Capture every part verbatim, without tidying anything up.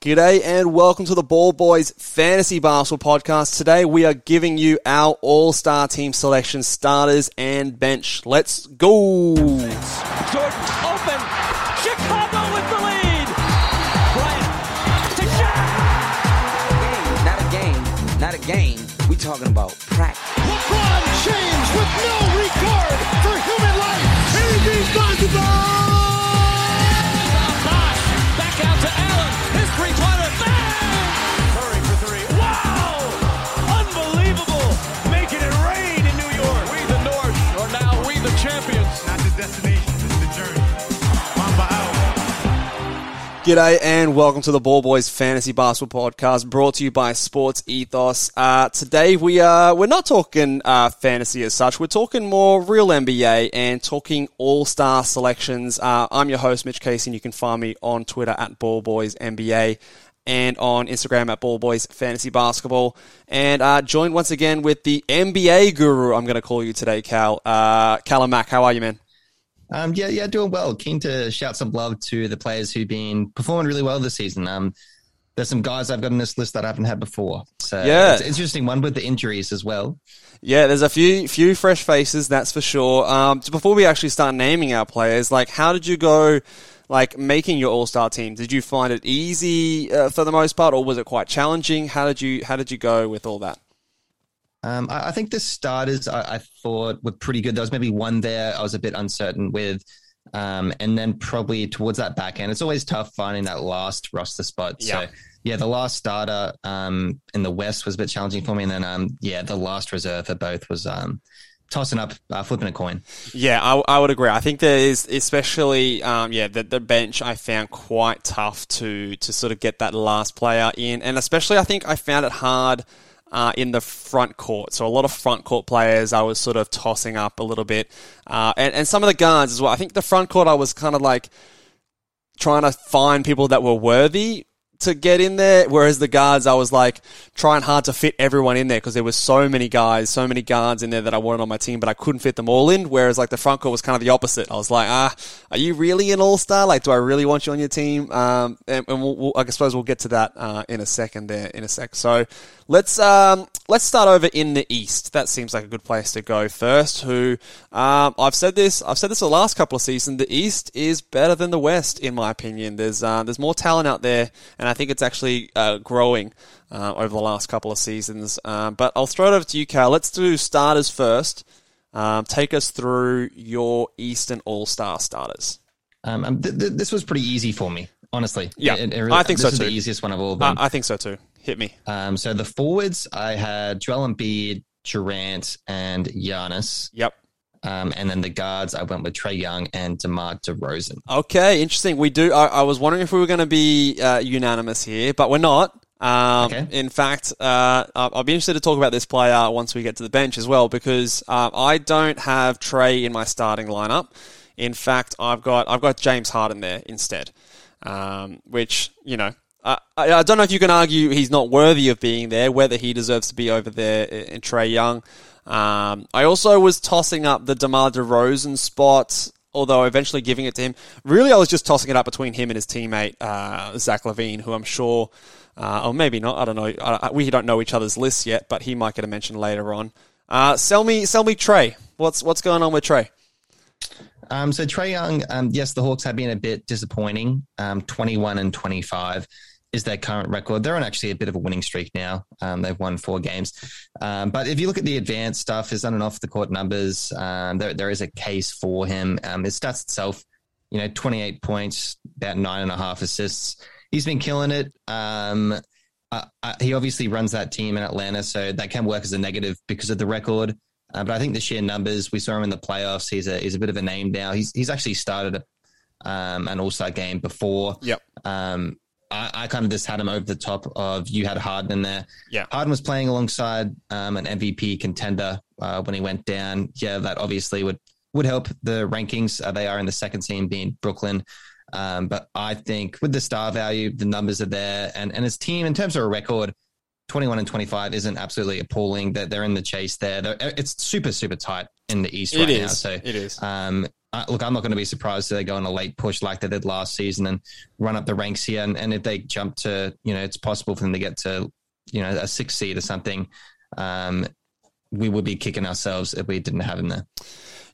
G'day and welcome to the Ball Boys Fantasy Basketball Podcast. Today we are giving you our All-Star team selection, starters and bench. Let's go! Jordan open! Chicago with the lead! Bryant to Shaq! Not a game, not a game. We talking about practice. LeBron James with no regard for human life. Everything's gone to ball! Back out to Allen. His three-pointer. Curry for three. Wow! Unbelievable. Making it rain in New York. We the North are now we the champions. Not the destination, it's the journey. Mamba out. G'day and welcome to the Ball Boys Fantasy Basketball Podcast, brought to you by Sports Ethos. Uh, today we are we're not talking uh, fantasy as such. We're talking more real N B A and talking all-star selections. Uh, I'm your host, Mitch Casey, and you can find me on Twitter at Ball Boys N B A and on Instagram at Ball Boys Fantasy Basketball. And uh, joined once again with the N B A guru, I'm going to call you today, Cal. Uh, Callum Mack, how are you, man? Um, yeah, yeah, doing well. Keen to shout some love to the players who've been performing really well this season. Um, there's some guys I've got on this list that I haven't had before. So yeah. It's an interesting one with the injuries as well. Yeah, there's a few few fresh faces, that's for sure. Um, so before we actually start naming our players, like, how did you go, like, making your all-star team? Did you find it easy uh, for the most part, or was it quite challenging? How did you how did you go with all that? Um, I, I think the starters I, I thought were pretty good. There was maybe one there I was a bit uncertain with. Um, and then probably towards that back end, it's always tough finding that last roster spot. Yeah. So yeah, the last starter um, in the West was a bit challenging for me. And then, um, yeah, the last reserve for both was um, tossing up, uh, flipping a coin. Yeah, I, I would agree. I think there is, especially, um, yeah, the, the bench I found quite tough to, to sort of get that last player in. And especially I think I found it hard Uh, in the front court. So a lot of front court players I was sort of tossing up a little bit. Uh, and, and some of the guards as well. I think the front court I was kind of like trying to find people that were worthy to get in there, whereas the guards I was like trying hard to fit everyone in there because there were so many guys, so many guards in there that I wanted on my team, but I couldn't fit them all in, whereas like the front court was kind of the opposite. I was like, ah, are you really an all-star? Like, do I really want you on your team? Um, and, and we'll, we'll, I suppose we'll get to that uh, in a second there, in a sec. So Let's um let's start over in the East. That seems like a good place to go first. Who um I've said this I've said this the last couple of seasons. The East is better than the West in my opinion. There's uh, there's more talent out there, and I think it's actually uh, growing uh, over the last couple of seasons. Um, but I'll throw it over to you, Cal. Let's do starters first. Um, take us through your Eastern All-Star starters. Um, th- th- this was pretty easy for me, honestly. Yeah, it, it really, I think so too. This is the easiest one of all of them. I, I think so too. Hit me. Um, so the forwards, I had Joel Embiid, Durant, and Giannis. Yep. Um, and then the guards, I went with Trae Young and DeMar DeRozan. Okay, interesting. We do. I, I was wondering if we were going to be uh, unanimous here, but we're not. Um, okay. In fact, uh, I'll be interested to talk about this player once we get to the bench as well, because uh, I don't have Trae in my starting lineup. In fact, I've got I've got James Harden there instead, um, which, you know, Uh, I, I don't know if you can argue he's not worthy of being there, whether he deserves to be over there in Trae Young. Um, I also was tossing up the DeMar DeRozan spot, although eventually giving it to him. Really, I was just tossing it up between him and his teammate, uh, Zach LaVine, who I'm sure Uh, or maybe not. I don't know. I, I, we don't know each other's lists yet, but he might get a mention later on. Uh, sell me, sell me Trae. What's what's going on with Trae? Um, so Trae Young, um, yes, the Hawks have been a bit disappointing. Um, twenty-one and twenty-five is their current record. They're on actually a bit of a winning streak now. Um, they've won four games. Um, but if you look at the advanced stuff, his on and off the court numbers, um, there, there is a case for him. Um, his stats itself, you know, twenty-eight points, about nine and a half assists. He's been killing it. Um, uh, uh, he obviously runs that team in Atlanta, so that can work as a negative because of the record. Uh, but I think the sheer numbers, we saw him in the playoffs. He's a he's a bit of a name now. He's he's actually started a, um, an All Star game before. Yep. Um, I, I kind of just had him over the top of you had Harden in there. Yeah. Harden was playing alongside um, an M V P contender uh, when he went down. Yeah, that obviously would would help the rankings. Uh, they are in the second team, being Brooklyn. Um, but I think with the star value, the numbers are there, and and his team in terms of a record. twenty-one and twenty-five isn't absolutely appalling. That they're in the chase there. They're, it's super, super tight in the East right now. So it is. Um, I, look, I'm not going to be surprised if they go on a late push like they did last season and run up the ranks here. And, and if they jump to, you know, it's possible for them to get to, you know, a six seed or something. Um, we would be kicking ourselves if we didn't have him there.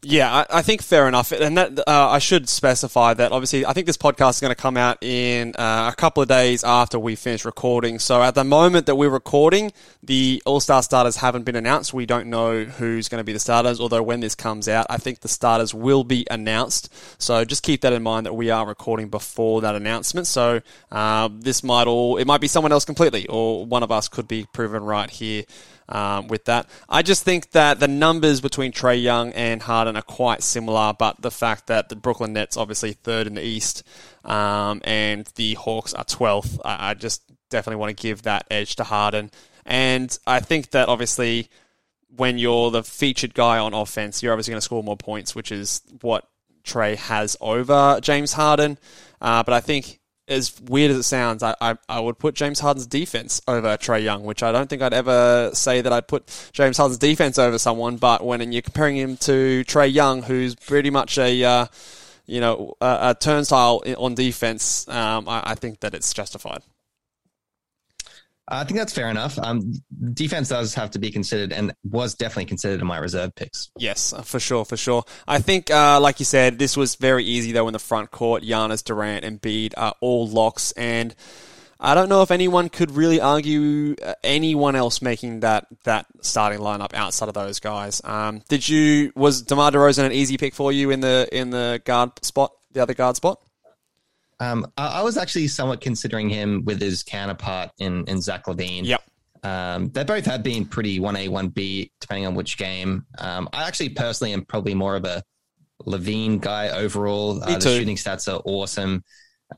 Yeah, I, I think fair enough. And that uh, I should specify that, obviously, I think this podcast is going to come out in uh, a couple of days after we finish recording. So at the moment that we're recording, the All-Star starters haven't been announced. We don't know who's going to be the starters, although when this comes out, I think the starters will be announced. So just keep that in mind that we are recording before that announcement. So uh, this might all, it might be someone else completely, or one of us could be proven right here. Um, with that, I just think that the numbers between Trae Young and Harden are quite similar, but the fact that the Brooklyn Nets obviously third in the East um, and the Hawks are twelfth, I, I just definitely want to give that edge to Harden. And I think that obviously when you're the featured guy on offense, you're obviously going to score more points, which is what Trae has over James Harden. Uh, but I think as weird as it sounds, I, I, I would put James Harden's defense over Trae Young, which I don't think I'd ever say that I'd put James Harden's defense over someone. But when you're comparing him to Trae Young, who's pretty much a uh, you know a, a turnstile on defense, um, I, I think that it's justified. I think that's fair enough. Um, defense does have to be considered and was definitely considered in my reserve picks. Yes, for sure, for sure. I think, uh, like you said, this was very easy, though, in the front court. Giannis, Durant, and Embiid are all locks, and I don't know if anyone could really argue anyone else making that that starting lineup outside of those guys. Um, did you was DeMar DeRozan an easy pick for you in the in the guard spot, the other guard spot? Um, I was actually somewhat considering him with his counterpart in, in Zach LaVine. Yep. Um, they both have been pretty one A, one B, depending on which game. Um, I actually personally am probably more of a LaVine guy overall. Uh, the shooting stats are awesome.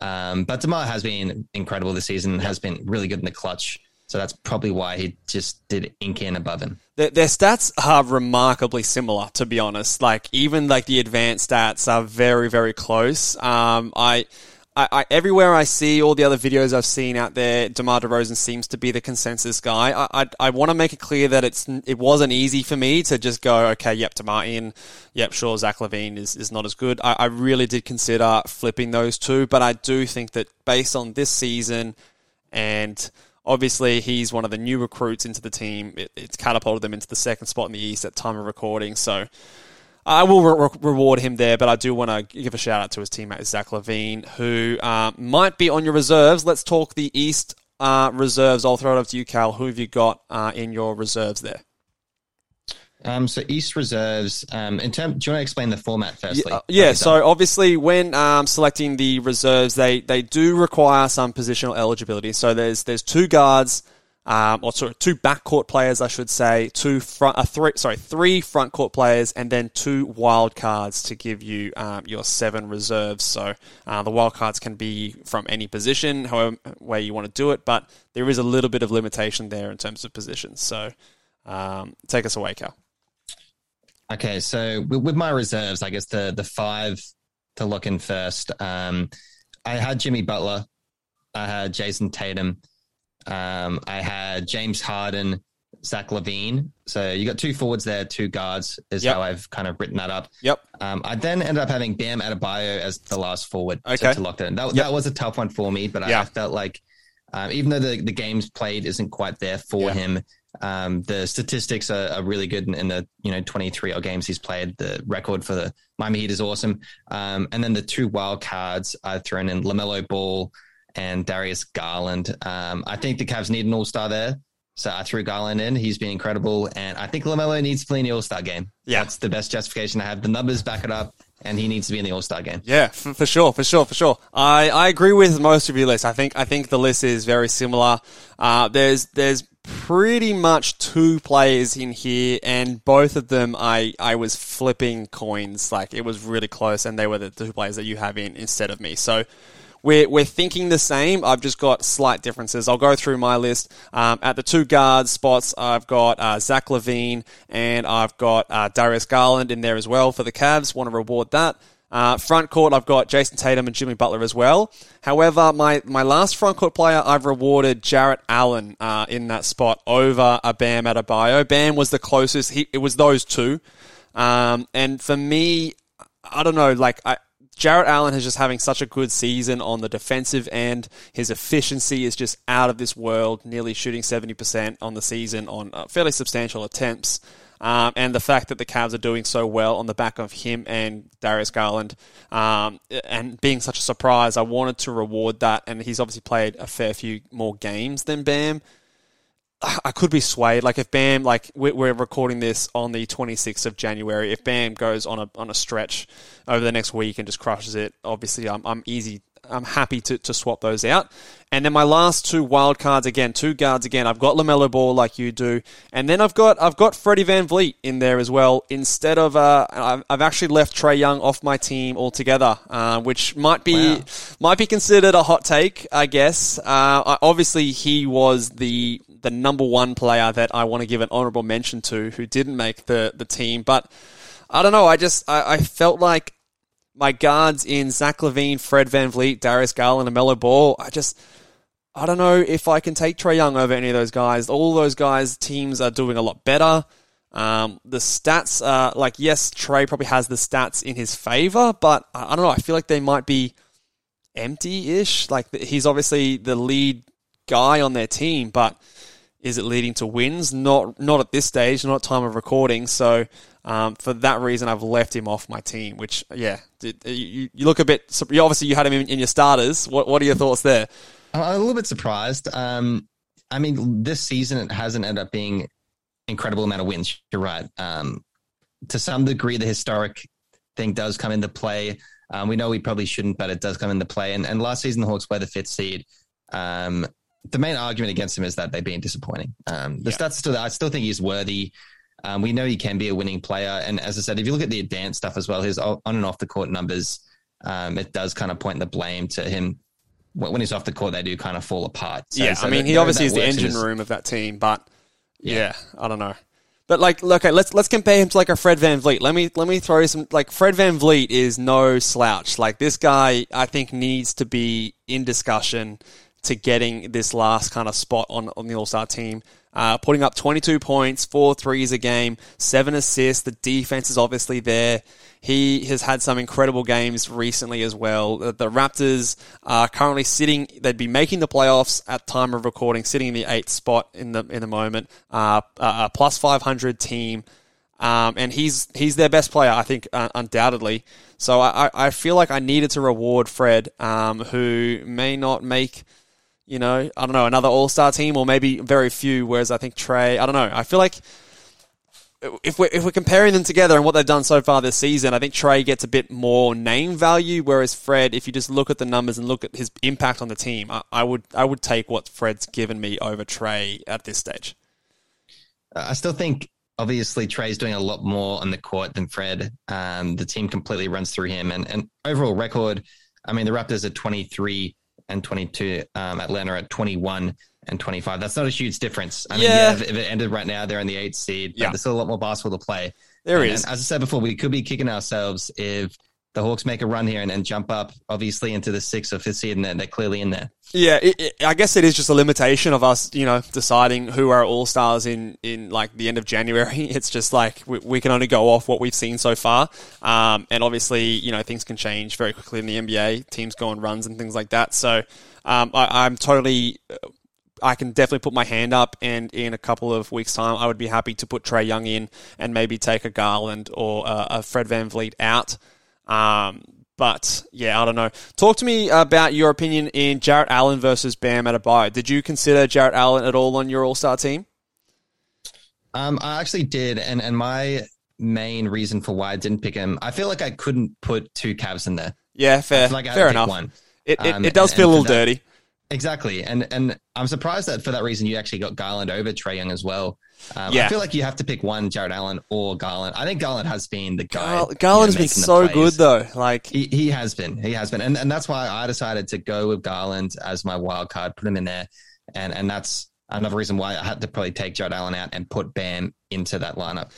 Um, but DeMar has been incredible this season, has been really good in the clutch. So that's probably why he just did ink in above him. Their, their stats are remarkably similar, to be honest. Like, even like the advanced stats are very, very close. Um, I... I, I, everywhere I see all the other videos I've seen out there, DeMar DeRozan seems to be the consensus guy. I I, I want to make it clear that it's it wasn't easy for me to just go, okay, yep, DeMar in, yep, sure, Zach LaVine is, is not as good. I, I really did consider flipping those two, but I do think that based on this season, and obviously he's one of the new recruits into the team, it, it's catapulted them into the second spot in the East at time of recording, so I will re- reward him there, but I do want to give a shout-out to his teammate, Zach LaVine, who uh, might be on your reserves. Let's talk the East uh, reserves. I'll throw it over to you, Cal. Who have you got uh, in your reserves there? Um, so East reserves, um, in term, do you want to explain the format firstly? Yeah, yeah so obviously when um, selecting the reserves, they, they do require some positional eligibility. So there's there's two guards... Um, or sorry, two backcourt players, I should say, two front, uh, three, sorry, three front court players, and then two wild cards to give you um, your seven reserves. So uh, the wild cards can be from any position, however way you want to do it, but there is a little bit of limitation there in terms of positions. So um, take us away, Cal. Okay, so with my reserves, I guess the the five to look in first. Um, I had Jimmy Butler, I had Jason Tatum. Um, I had James Harden, Zach LaVine. So you got two forwards there, two guards is yep. how I've kind of written that up. Yep. Um, I then ended up having Bam Adebayo as the last forward okay. to, to lock that in. That, yep. that was a tough one for me, but yeah. I felt like Um, even though the, the games played isn't quite there for yeah. him, um, the statistics are, are really good in, in the you know twenty-three odd games he's played. The record for the Miami Heat is awesome. Um, and then the two wild cards are thrown in LaMelo Ball and Darius Garland. Um, I think the Cavs need an all-star there. So I threw Garland in. He's been incredible. And I think LaMelo needs to play in the All-Star game. Yeah. That's the best justification I have. The numbers back it up, and he needs to be in the All-Star game. Yeah, for, for sure, for sure, for sure. I, I agree with most of your list. I think I think the list is very similar. Uh, there's there's pretty much two players in here, and both of them I, I was flipping coins. Like, it was really close, and they were the two players that you have in instead of me. So... We're we're thinking the same. I've just got slight differences. I'll go through my list. Um, at the two guard spots, I've got uh, Zach LaVine and I've got uh, Darius Garland in there as well for the Cavs. Want to reward that. Uh, front court, I've got Jason Tatum and Jimmy Butler as well. However, my, my last front court player, I've rewarded Jarrett Allen uh, in that spot over a Bam Adebayo. Bam was the closest. He, it was those two. Um, and for me, I don't know, like... I. Jarrett Allen is just having such a good season on the defensive end. His efficiency is just out of this world, nearly shooting seventy percent on the season on fairly substantial attempts. Um, and the fact that the Cavs are doing so well on the back of him and Darius Garland um, and being such a surprise, I wanted to reward that. And he's obviously played a fair few more games than Bam. I could be swayed. Like if Bam, like we're recording this on the twenty-sixth of January. If Bam goes on a on a stretch over the next week and just crushes it, obviously I'm I'm easy. I'm happy to, to swap those out. And then my last two wild cards again, two guards again. I've got LaMelo Ball like you do, and then I've got I've got Fred VanVleet in there as well. Instead of uh, I've, I've actually left Trae Young off my team altogether, uh, which might be wow. might be considered a hot take, I guess. Uh, I, obviously, he was the the number one player that I want to give an honorable mention to who didn't make the, the team. But I don't know. I just I, I felt like my guards in Zach LaVine, Fred VanVleet, Darius Garland, and LaMelo Ball. I just I don't know if I can take Trae Young over any of those guys. All those guys' teams are doing a lot better. Um, the stats are like yes, Trae probably has the stats in his favor, but I, I don't know. I feel like they might be empty-ish. Like he's obviously the lead guy on their team, but is it leading to wins? Not not at this stage, not time of recording. So um, for that reason, I've left him off my team, which, yeah, you, you look a bit... Obviously, you had him in, in your starters. What what are your thoughts there? I'm a little bit surprised. Um, I mean, this season, it hasn't ended up being an incredible amount of wins. You're right. Um, to some degree, the historic thing does come into play. Um, we know we probably shouldn't, but it does come into play. And, and last season, the Hawks were the fifth seed. Um The main argument against him is that they've been disappointing. Um, the yeah. stats still, I still think he's worthy. Um, we know he can be a winning player. And as I said, if you look at the advanced stuff as well, his on and off the court numbers, um, it does kind of point the blame to him. When he's off the court, they do kind of fall apart. So, yeah, so I mean, that, he obviously is the engine his... room of that team, but yeah, yeah, I don't know. But like, okay, let's let's compare him to like a Fred VanVleet. Let me let me throw some like Fred VanVleet is no slouch. Like this guy, I think needs to be in discussion to getting this last kind of spot on, on the All-Star team. Uh, putting up twenty-two points, four threes a game, seven assists. The defense is obviously there. He has had some incredible games recently as well. The, the Raptors are currently sitting, they'd be making the playoffs at time of recording, sitting in the eighth spot in the in the moment, uh, a plus five hundred team. Um, and he's he's their best player, I think, uh, undoubtedly. So I, I feel like I needed to reward Fred, um, who may not make... You know, I don't know, another all-star team or maybe very few, whereas I think Trae, I don't know. I feel like if we're, if we're comparing them together and what they've done so far this season, I think Trae gets a bit more name value, whereas Fred, if you just look at the numbers and look at his impact on the team, I, I would I would take what Fred's given me over Trae at this stage. I still think, obviously, Trae's doing a lot more on the court than Fred. Um, the team completely runs through him. And, and overall record, I mean, the Raptors are twenty-three and twenty-two, um, Atlanta at twenty-one and twenty-five. That's not a huge difference. I mean, yeah. Yeah, if, if it ended right now, they're in the eighth seed. But yeah. There's still a lot more basketball to play. There and, is. And as I said before, we could be kicking ourselves if the Hawks make a run here and, and jump up, obviously, into the sixth or fifth seed, and they're, they're clearly in there. Yeah, it, it, I guess it is just a limitation of us, you know, deciding who are all-stars in, in like, the end of January. It's just, like, we, we can only go off what we've seen so far. Um, and, obviously, you know, things can change very quickly in the N B A. Teams go on runs and things like that. So, um, I, I'm totally... I can definitely put my hand up, and in a couple of weeks' time, I would be happy to put Trae Young in and maybe take a Garland or a, a Fred VanVleet out. Um, but, yeah, I don't know. Talk to me about your opinion in Jarrett Allen versus Bam Adebayo. Did you consider Jarrett Allen at all on your all-star team? Um, I actually did, and, and my main reason for why I didn't pick him, I feel like I couldn't put two Cavs in there. Yeah, fair, like fair enough. One. It, it, um, it does and, feel and a little that, dirty. Exactly. And and I'm surprised that for that reason, you actually got Garland over Trae Young as well. Um, yeah. I feel like you have to pick one, Jarrett Allen or Garland. I think Garland has been the guy. Garland, Garland's you know, been so plays. good, though. Like he, he has been. He has been. And and that's why I decided to go with Garland as my wild card, put him in there. And, and that's another reason why I had to probably take Jarrett Allen out and put Bam into that lineup.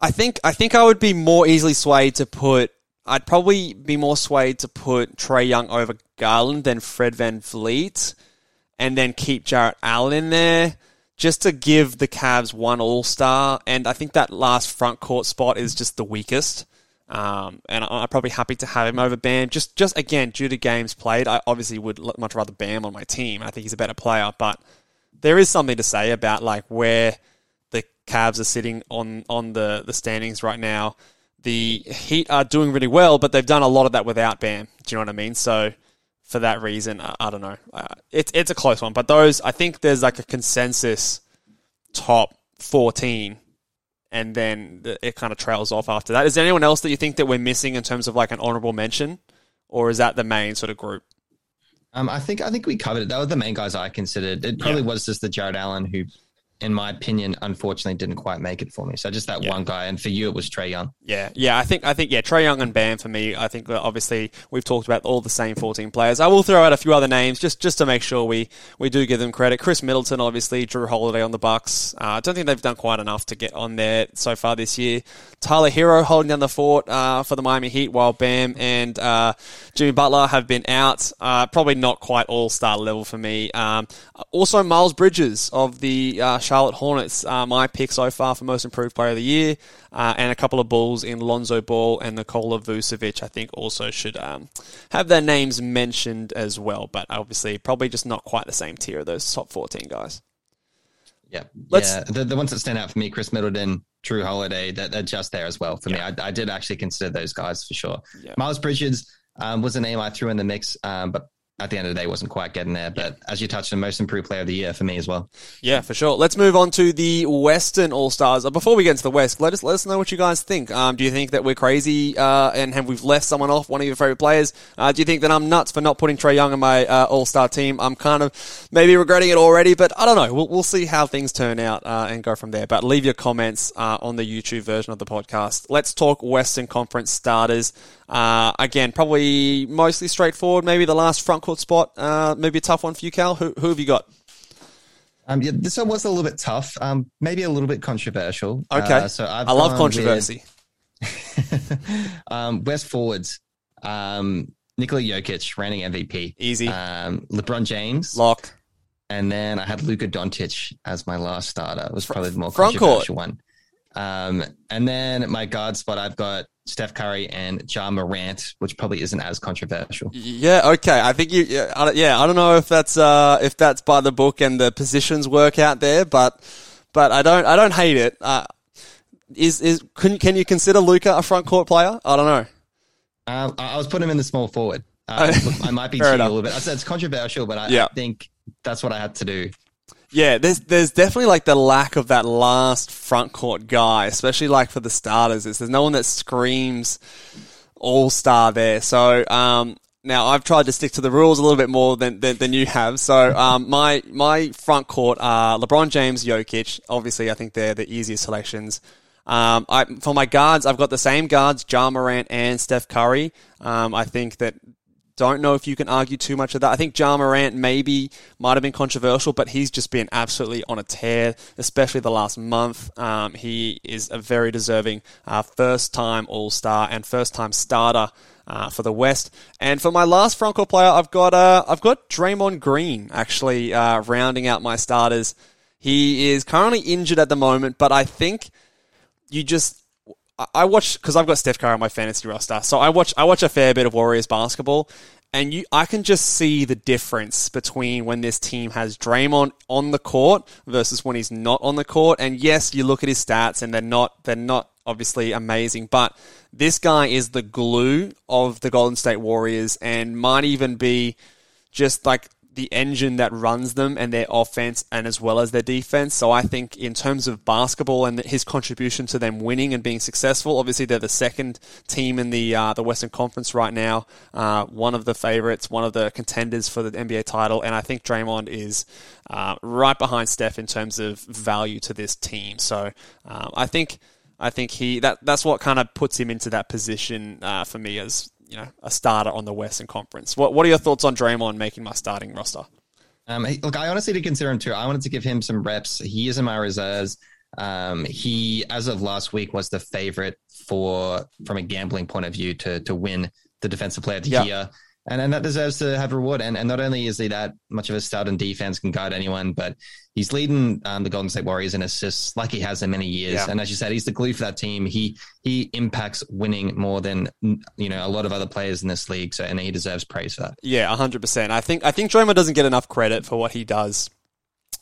I think I think I would be more easily swayed to put I'd probably be more swayed to put Trae Young over Garland than Fred VanVleet, and then keep Jarrett Allen in there just to give the Cavs one all-star. And I think that last front court spot is just the weakest. Um, and I'm probably happy to have him over Bam. Just, just again, due to games played, I obviously would much rather Bam on my team. I think he's a better player, but there is something to say about like where the Cavs are sitting on, on the, the standings right now. The Heat are doing really well, but they've done a lot of that without Bam. Do you know what I mean? So for that reason, I, I don't know. Uh, it's it's a close one, but those I think there's like a consensus top fourteen, and then the, it kind of trails off after that. Is there anyone else that you think that we're missing in terms of like an honorable mention, or is that the main sort of group? Um, I think I think we covered it. That were the main guys I considered. It probably yeah. was just the Jarrett Allen who, in my opinion, unfortunately didn't quite make it for me. So just that yeah. one guy. And for you, it was Trae Young. Yeah. Yeah. I think, I think, yeah, Trae Young and Bam for me, I think that obviously we've talked about all the same fourteen players. I will throw out a few other names just, just to make sure we, we do give them credit. Chris Middleton, obviously, Drew Holiday on the Bucks. Uh, I don't think they've done quite enough to get on there so far this year. Tyler Hero holding down the fort, uh, for the Miami Heat, while Bam and, uh, Jimmy Butler have been out. Uh, probably not quite all-star level for me. Um, also Miles Bridges of the, uh, Charlotte Hornets, uh, my pick so far for most improved player of the year, uh, and a couple of Bulls in Lonzo Ball and Nikola Vucevic, I think also should um, have their names mentioned as well, but obviously probably just not quite the same tier of those top fourteen guys. Yeah, Let's, yeah. The, the ones that stand out for me, Chris Middleton, Drew Holiday, they're, they're just there as well for yeah. me. I, I did actually consider those guys for sure. Yeah. Miles Bridges um, was a name I threw in the mix, um, but at the end of the day, wasn't quite getting there. But as you touched on, most improved player of the year for me as well. Yeah, for sure. Let's move on to the Western All-Stars. Before we get into the West, let us let us know what you guys think. Um, do you think that we're crazy uh, and have we've left someone off, one of your favorite players? Uh, do you think that I'm nuts for not putting Trae Young in my uh, All-Star team? I'm kind of maybe regretting it already, but I don't know. We'll, we'll see how things turn out uh, and go from there. But leave your comments uh, on the YouTube version of the podcast. Let's talk Western Conference starters. Uh, again, probably mostly straightforward. Maybe the last front court spot, uh, maybe a tough one for you, Cal. Who, who have you got? Um, yeah, this one was a little bit tough. Um, maybe a little bit controversial. Okay, uh, so I've I love controversy. With, um, West forwards, um, Nikola Jokic, reigning M V P, easy. Um, LeBron James, lock, and then I had Luka Doncic as my last starter. It was probably the more front controversial court. one. Um, and then my guard spot, I've got Steph Curry and Ja Morant, which probably isn't as controversial. Yeah, okay. I think you, yeah, I don't, yeah, I don't know if that's, uh, if that's by the book and the positions work out there, but, but I don't, I don't hate it. Uh, is, is, can, can you consider Luka a front court player? I don't know. Um, I was putting him in the small forward. Uh, I might be cheating enough. a little bit. I said it's controversial, but I, yeah. I think that's what I had to do. Yeah, there's there's definitely like the lack of that last front court guy, especially like for the starters. It's, there's no one that screams all-star there. So um, now I've tried to stick to the rules a little bit more than than, than you have. So um, my my front court are LeBron James, Jokic. Obviously, I think they're the easiest selections. Um, I for my guards, I've got the same guards: Ja Morant and Steph Curry. Um, I think that Don't know if you can argue too much of that. I think Ja Morant maybe might have been controversial, but he's just been absolutely on a tear, especially the last month. Um, he is a very deserving uh, first-time All-Star and first-time starter Uh, for the West. And for my last Franco player, I've got uh, I've got Draymond Green actually uh, rounding out my starters. He is currently injured at the moment, but I think you just I watch because I've got Steph Curry on my fantasy roster, so I watch I watch a fair bit of Warriors basketball, and you I can just see the difference between when this team has Draymond on the court versus when he's not on the court. And yes, you look at his stats, and they're not they're not. obviously amazing, but this guy is the glue of the Golden State Warriors and might even be just like the engine that runs them and their offense and as well as their defense. So I think in terms of basketball and his contribution to them winning and being successful, obviously they're the second team in the uh, the Western Conference right now, uh, one of the favorites, one of the contenders for the N B A title, and I think Draymond is uh, right behind Steph in terms of value to this team. So um, I think... I think he that that's what kind of puts him into that position uh, for me as you know a starter on the Western Conference. What what are your thoughts on Draymond making my starting roster? Um, look, I honestly did consider him too. I wanted to give him some reps. He is in my reserves. Um, he, as of last week, was the favorite for from a gambling point of view to to win the Defensive Player of the Year, and and that deserves to have reward. And and not only is he that much of a stud in defense, can guard anyone, but he's leading um, the Golden State Warriors in assists like he has in many years. Yeah. And as you said, he's the glue for that team. He he impacts winning more than you know a lot of other players in this league, so and he deserves praise for that. Yeah, one hundred percent. I think I think Draymond doesn't get enough credit for what he does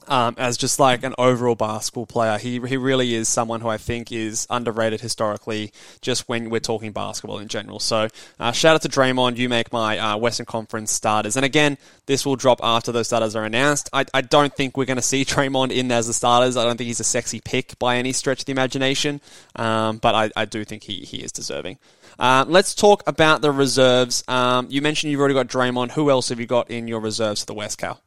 um, as just like an overall basketball player. He he really is someone who I think is underrated historically just when we're talking basketball in general. So uh, shout out to Draymond. You make my uh, Western Conference starters. And again, this will drop after those starters are announced. I, I don't think we're going to see Draymond in there as the starters. I don't think he's a sexy pick by any stretch of the imagination, um, but I, I do think he, he is deserving. Uh, let's talk about the reserves. Um, you mentioned you've already got Draymond. Who else have you got in your reserves for the West, Cal?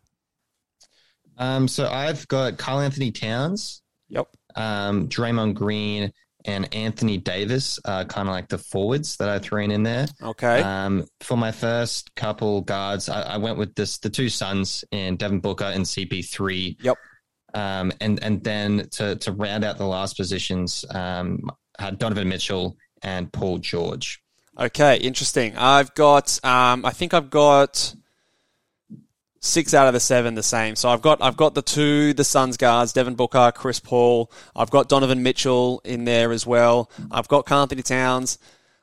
Um, so I've got Karl-Anthony Towns, yep, um, Draymond Green, and Anthony Davis, uh, kind of like the forwards that I threw in, in there. Okay. Um, for my first couple guards, I, I went with this the two sons in Devin Booker and C P three. Yep. Um, and and then to to round out the last positions, um, had Donovan Mitchell and Paul George. Okay, interesting. I've got, um, I think I've got six out of the seven the same. So I've got I've got the two, the Suns guards, Devin Booker, Chris Paul. I've got Donovan Mitchell in there as well. I've got Karl-Anthony Towns.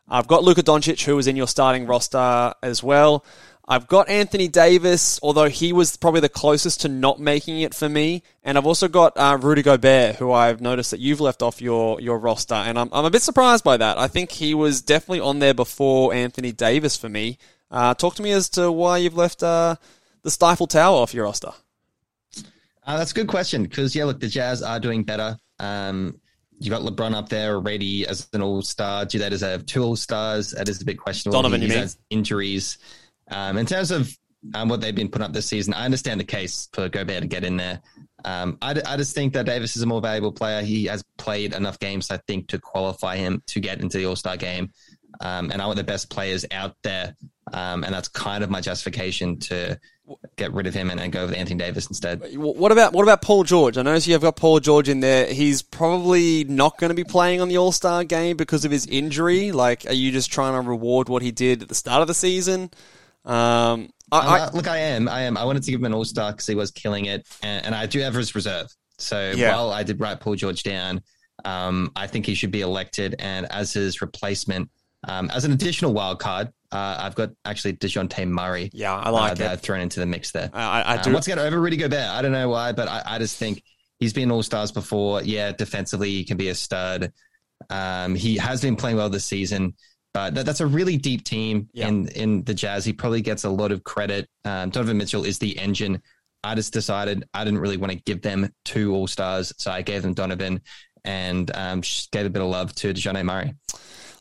I've got Luka Doncic, who was in your starting roster as well. I've got Anthony Davis, although he was probably the closest to not making it for me. And I've also got uh, Rudy Gobert, who I've noticed that you've left off your, your roster. And I'm I'm a bit surprised by that. I think he was definitely on there before Anthony Davis for me. Uh, talk to me as to why you've left... Uh, the Stifle Tower off your roster? Uh, that's a good question because, yeah, look, the Jazz are doing better. Um, you got LeBron up there already as an all-star. Do they deserve two all-stars? That is a bit questionable. Donovan, you mean? Injuries. Um, in terms of um, what they've been putting up this season, I understand the case for Gobert to get in there. Um, I, I just think that Davis is a more valuable player. He has played enough games, I think, to qualify him to get into the all-star game. Um, and I want the best players out there. Um, and that's kind of my justification to get rid of him and, and go with Anthony Davis instead. What about what about Paul George? I notice you have got Paul George in there. He's probably not going to be playing on the All-Star game because of his injury. Like, are you just trying to reward what he did at the start of the season? Um, I, I, look, I am. I am. I wanted to give him an All-Star because he was killing it. And, and I do have his reserve. So yeah. While I did write Paul George down, um, I think he should be elected. And as his replacement, Um, as an additional wild card, uh, I've got actually DeJounte Murray. Yeah, I like uh, that. I've thrown into the mix there. I, I, I do. Um, once again, over Rudy Gobert. I don't know why, but I, I just think he's been all-stars before. Yeah, defensively, he can be a stud. Um, he has been playing well this season, but that, that's a really deep team yeah. in, in the Jazz. He probably gets a lot of credit. Um, Donovan Mitchell is the engine. I just decided I didn't really want to give them two all-stars, so I gave them Donovan and um, gave a bit of love to DeJounte Murray.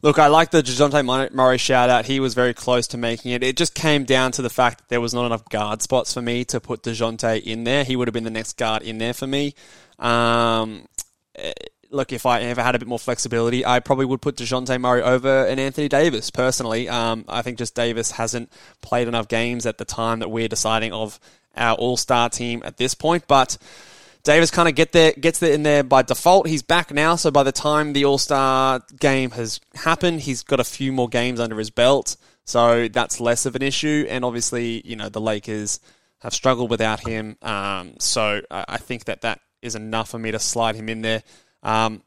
Look, I like the DeJounte Murray shout-out. He was very close to making it. It just came down to the fact that there was not enough guard spots for me to put DeJounte in there. He would have been the next guard in there for me. Um, look, if I ever had a bit more flexibility, I probably would put DeJounte Murray over an Anthony Davis, personally. Um, I think just Davis hasn't played enough games at the time that we're deciding of our all-star team at this point, but Davis kind of get there, gets there in there by default. He's back now, so by the time the All-Star game has happened, he's got a few more games under his belt, so that's less of an issue. And obviously, you know, the Lakers have struggled without him, um, so I, I think that that is enough for me to slide him in there. Um,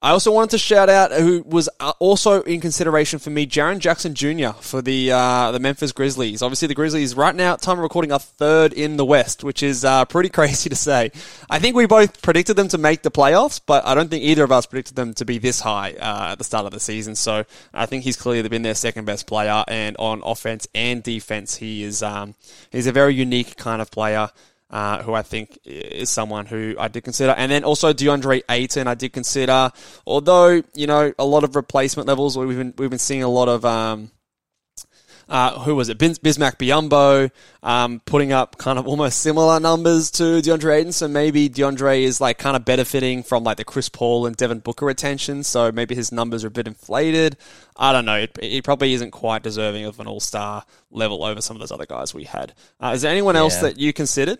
I also wanted to shout out who was also in consideration for me, Jaren Jackson Junior for the uh, the Memphis Grizzlies. Obviously, the Grizzlies right now, at time of recording, are third in the West, which is uh, pretty crazy to say. I think we both predicted them to make the playoffs, but I don't think either of us predicted them to be this high uh, at the start of the season. So I think he's clearly been their second best player, and on offense and defense, he is um, he's a very unique kind of player. Uh, who I think is someone who I did consider. And then also DeAndre Ayton I did consider. Although, you know, a lot of replacement levels, we've been, we've been seeing a lot of, um, uh, who was it? Bismack Biyombo um, putting up kind of almost similar numbers to DeAndre Ayton. So maybe DeAndre is like kind of benefiting from like the Chris Paul and Devin Booker attention. So maybe his numbers are a bit inflated. I don't know. It, it probably isn't quite deserving of an all-star level over some of those other guys we had. Uh, is there anyone else yeah. that you considered?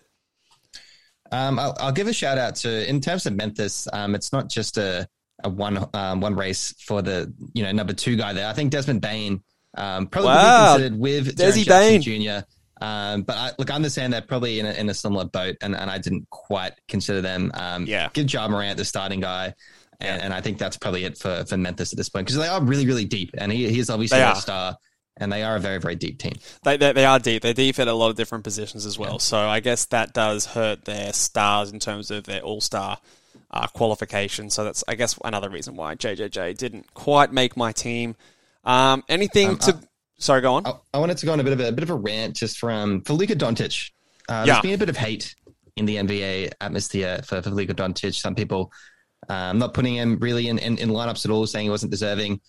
Um, I'll, I'll give a shout out to, in terms of Memphis, um, it's not just a, a one um, one race for the, you know, number two guy there. I think Desmond Bane um, probably wow. considered with Jaren Jackson Junior Um, but I, look, I understand they're probably in a, in a similar boat, and, and I didn't quite consider them. Um, yeah. Give Ja Morant the starting guy, and, yeah. and I think that's probably it for, for Memphis at this point, because they are really, really deep, and he, he's obviously a star. And they are a very, very deep team. They, they they are deep. They're deep at a lot of different positions as well. Yeah. So I guess that does hurt their stars in terms of their all-star uh, qualification. So that's, I guess, another reason why J J J didn't quite make my team. Um, anything um, to... I, sorry, go on. I, I wanted to go on a bit of a, a bit of a rant just from... For Luka Doncic, uh, there's yeah. been a bit of hate in the N B A atmosphere for, for Luka Doncic. Some people um, not putting him really in, in, in lineups at all, saying he wasn't deserving.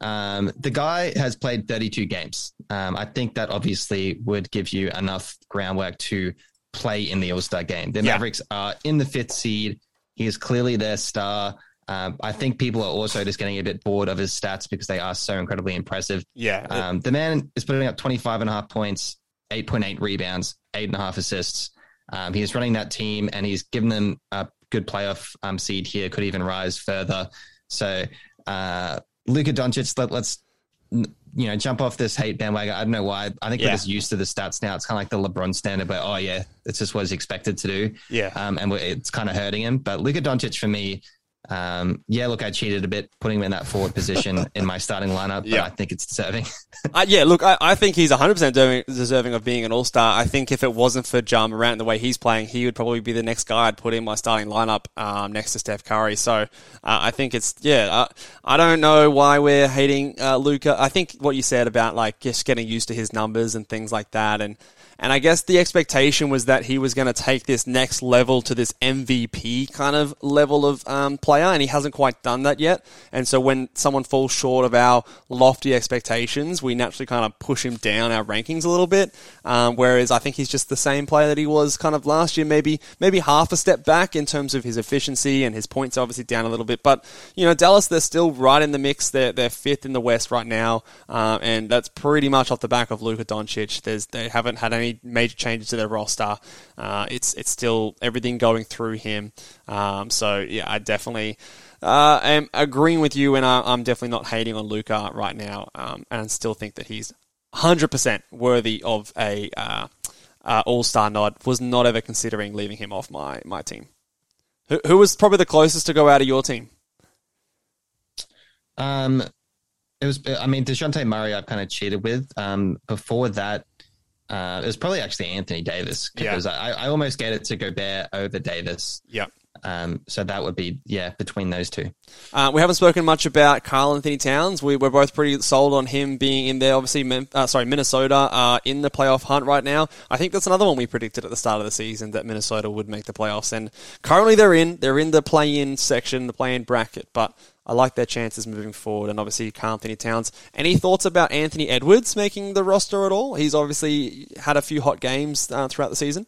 Um, the guy has played thirty-two games. Um, I think that obviously would give you enough groundwork to play in the All-Star game. The yeah. Mavericks are in the fifth seed. He is clearly their star. Um, I think people are also just getting a bit bored of his stats because they are so incredibly impressive. Yeah. Um, the man is putting up twenty-five and a half points, eight point eight rebounds, eight and a half assists. Um, he is running that team and he's given them a good playoff um, seed here. Could even rise further. So, uh, Luka Doncic, let, let's, you know, jump off this hate bandwagon. I don't know why. I think yeah. we're just used to the stats now. It's kind of like the LeBron standard, but, oh, yeah, it's just what he's expected to do. Yeah. Um, and it's kind of hurting him. But Luka Doncic, for me, um, yeah, look, I cheated a bit putting him in that forward position in my starting lineup, but yeah. I think it's deserving. uh, yeah, look, I, I think he's one hundred percent deserving of being an all-star. I think if it wasn't for Ja Morant and the way he's playing, he would probably be the next guy I'd put in my starting lineup um, next to Steph Curry. So uh, I think it's, yeah, uh, I don't know why we're hating uh, Luka. I think what you said about like just getting used to his numbers and things like that, and And I guess the expectation was that he was going to take this next level to this M V P kind of level of um, player, and he hasn't quite done that yet. And so when someone falls short of our lofty expectations, we naturally kind of push him down our rankings a little bit, um, whereas I think he's just the same player that he was kind of last year, maybe maybe half a step back in terms of his efficiency, and his points obviously down a little bit. But, you know, Dallas, they're still right in the mix. They're, they're fifth in the West right now, um, and that's pretty much off the back of Luka Doncic. There's, they haven't had any major changes to their roster. Uh, it's it's still everything going through him. Um, so, yeah, I definitely uh, am agreeing with you, and I, I'm definitely not hating on Luka right now, um, and still think that he's one hundred percent worthy of a uh, uh, all-star nod. Was not ever considering leaving him off my, my team. Who, who was probably the closest to go out of your team? Um, it was. I mean, DeJounte Murray I've kind of cheated with. Um, before that, Uh, it was probably actually Anthony Davis, because yeah. I, I almost get it to Gobert over Davis. Yeah. Um, so that would be, yeah, between those two. Uh, we haven't spoken much about Karl-Anthony Towns. We, we're both pretty sold on him being in there. Obviously, Mem- uh, sorry, Minnesota uh, in the playoff hunt right now. I think that's another one we predicted at the start of the season, that Minnesota would make the playoffs. And currently they're in. They're in the play-in section, the play-in bracket. But I like their chances moving forward, and obviously Karl-Anthony Towns. Any thoughts about Anthony Edwards making the roster at all? He's obviously had a few hot games uh, throughout the season.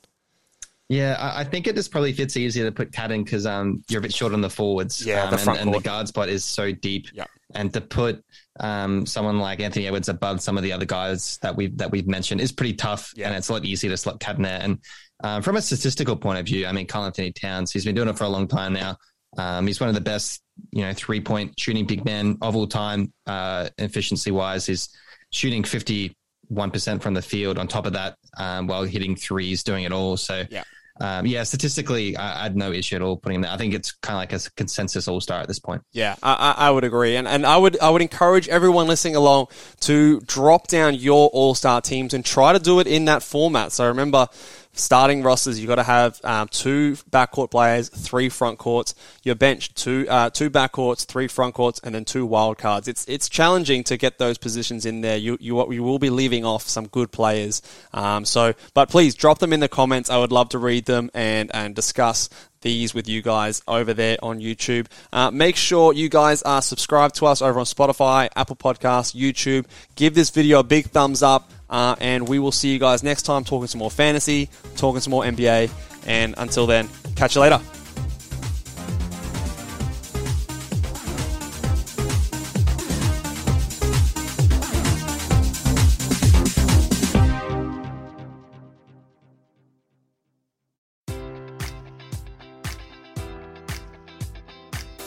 Yeah, I, I think it just probably fits easier to put Cat in because um, you're a bit short on the forwards. Yeah, um, the front and, and the guard spot is so deep. Yeah. And to put um, someone like Anthony Edwards above some of the other guys that we've, that we've mentioned is pretty tough. Yeah. And it's a lot easier to slot Cat in there. And um, from a statistical point of view, I mean, Karl-Anthony Towns, he's been doing it for a long time now. Um, he's one of the best, you know, three-point shooting big men of all time, uh, efficiency-wise. He's shooting fifty-one percent from the field on top of that um, while hitting threes, doing it all. So, yeah, um, yeah statistically, I, I had no issue at all putting him there. I think it's kind of like a consensus all-star at this point. Yeah, I, I would agree. And, and I would I would encourage everyone listening along to drop down your all-star teams and try to do it in that format. So remember, starting rosters, you've got to have um, two backcourt players, three front courts. Your bench, two uh, two backcourts, three front courts, and then two wild cards. It's it's challenging to get those positions in there. You you you will be leaving off some good players. Um, so, but please drop them in the comments. I would love to read them and and discuss these with you guys over there on YouTube. Uh, make sure you guys are subscribed to us over on Spotify, Apple Podcasts, YouTube. Give this video a big thumbs up. Uh, and we will see you guys next time, talking some more fantasy, talking some more N B A. And until then, catch you later.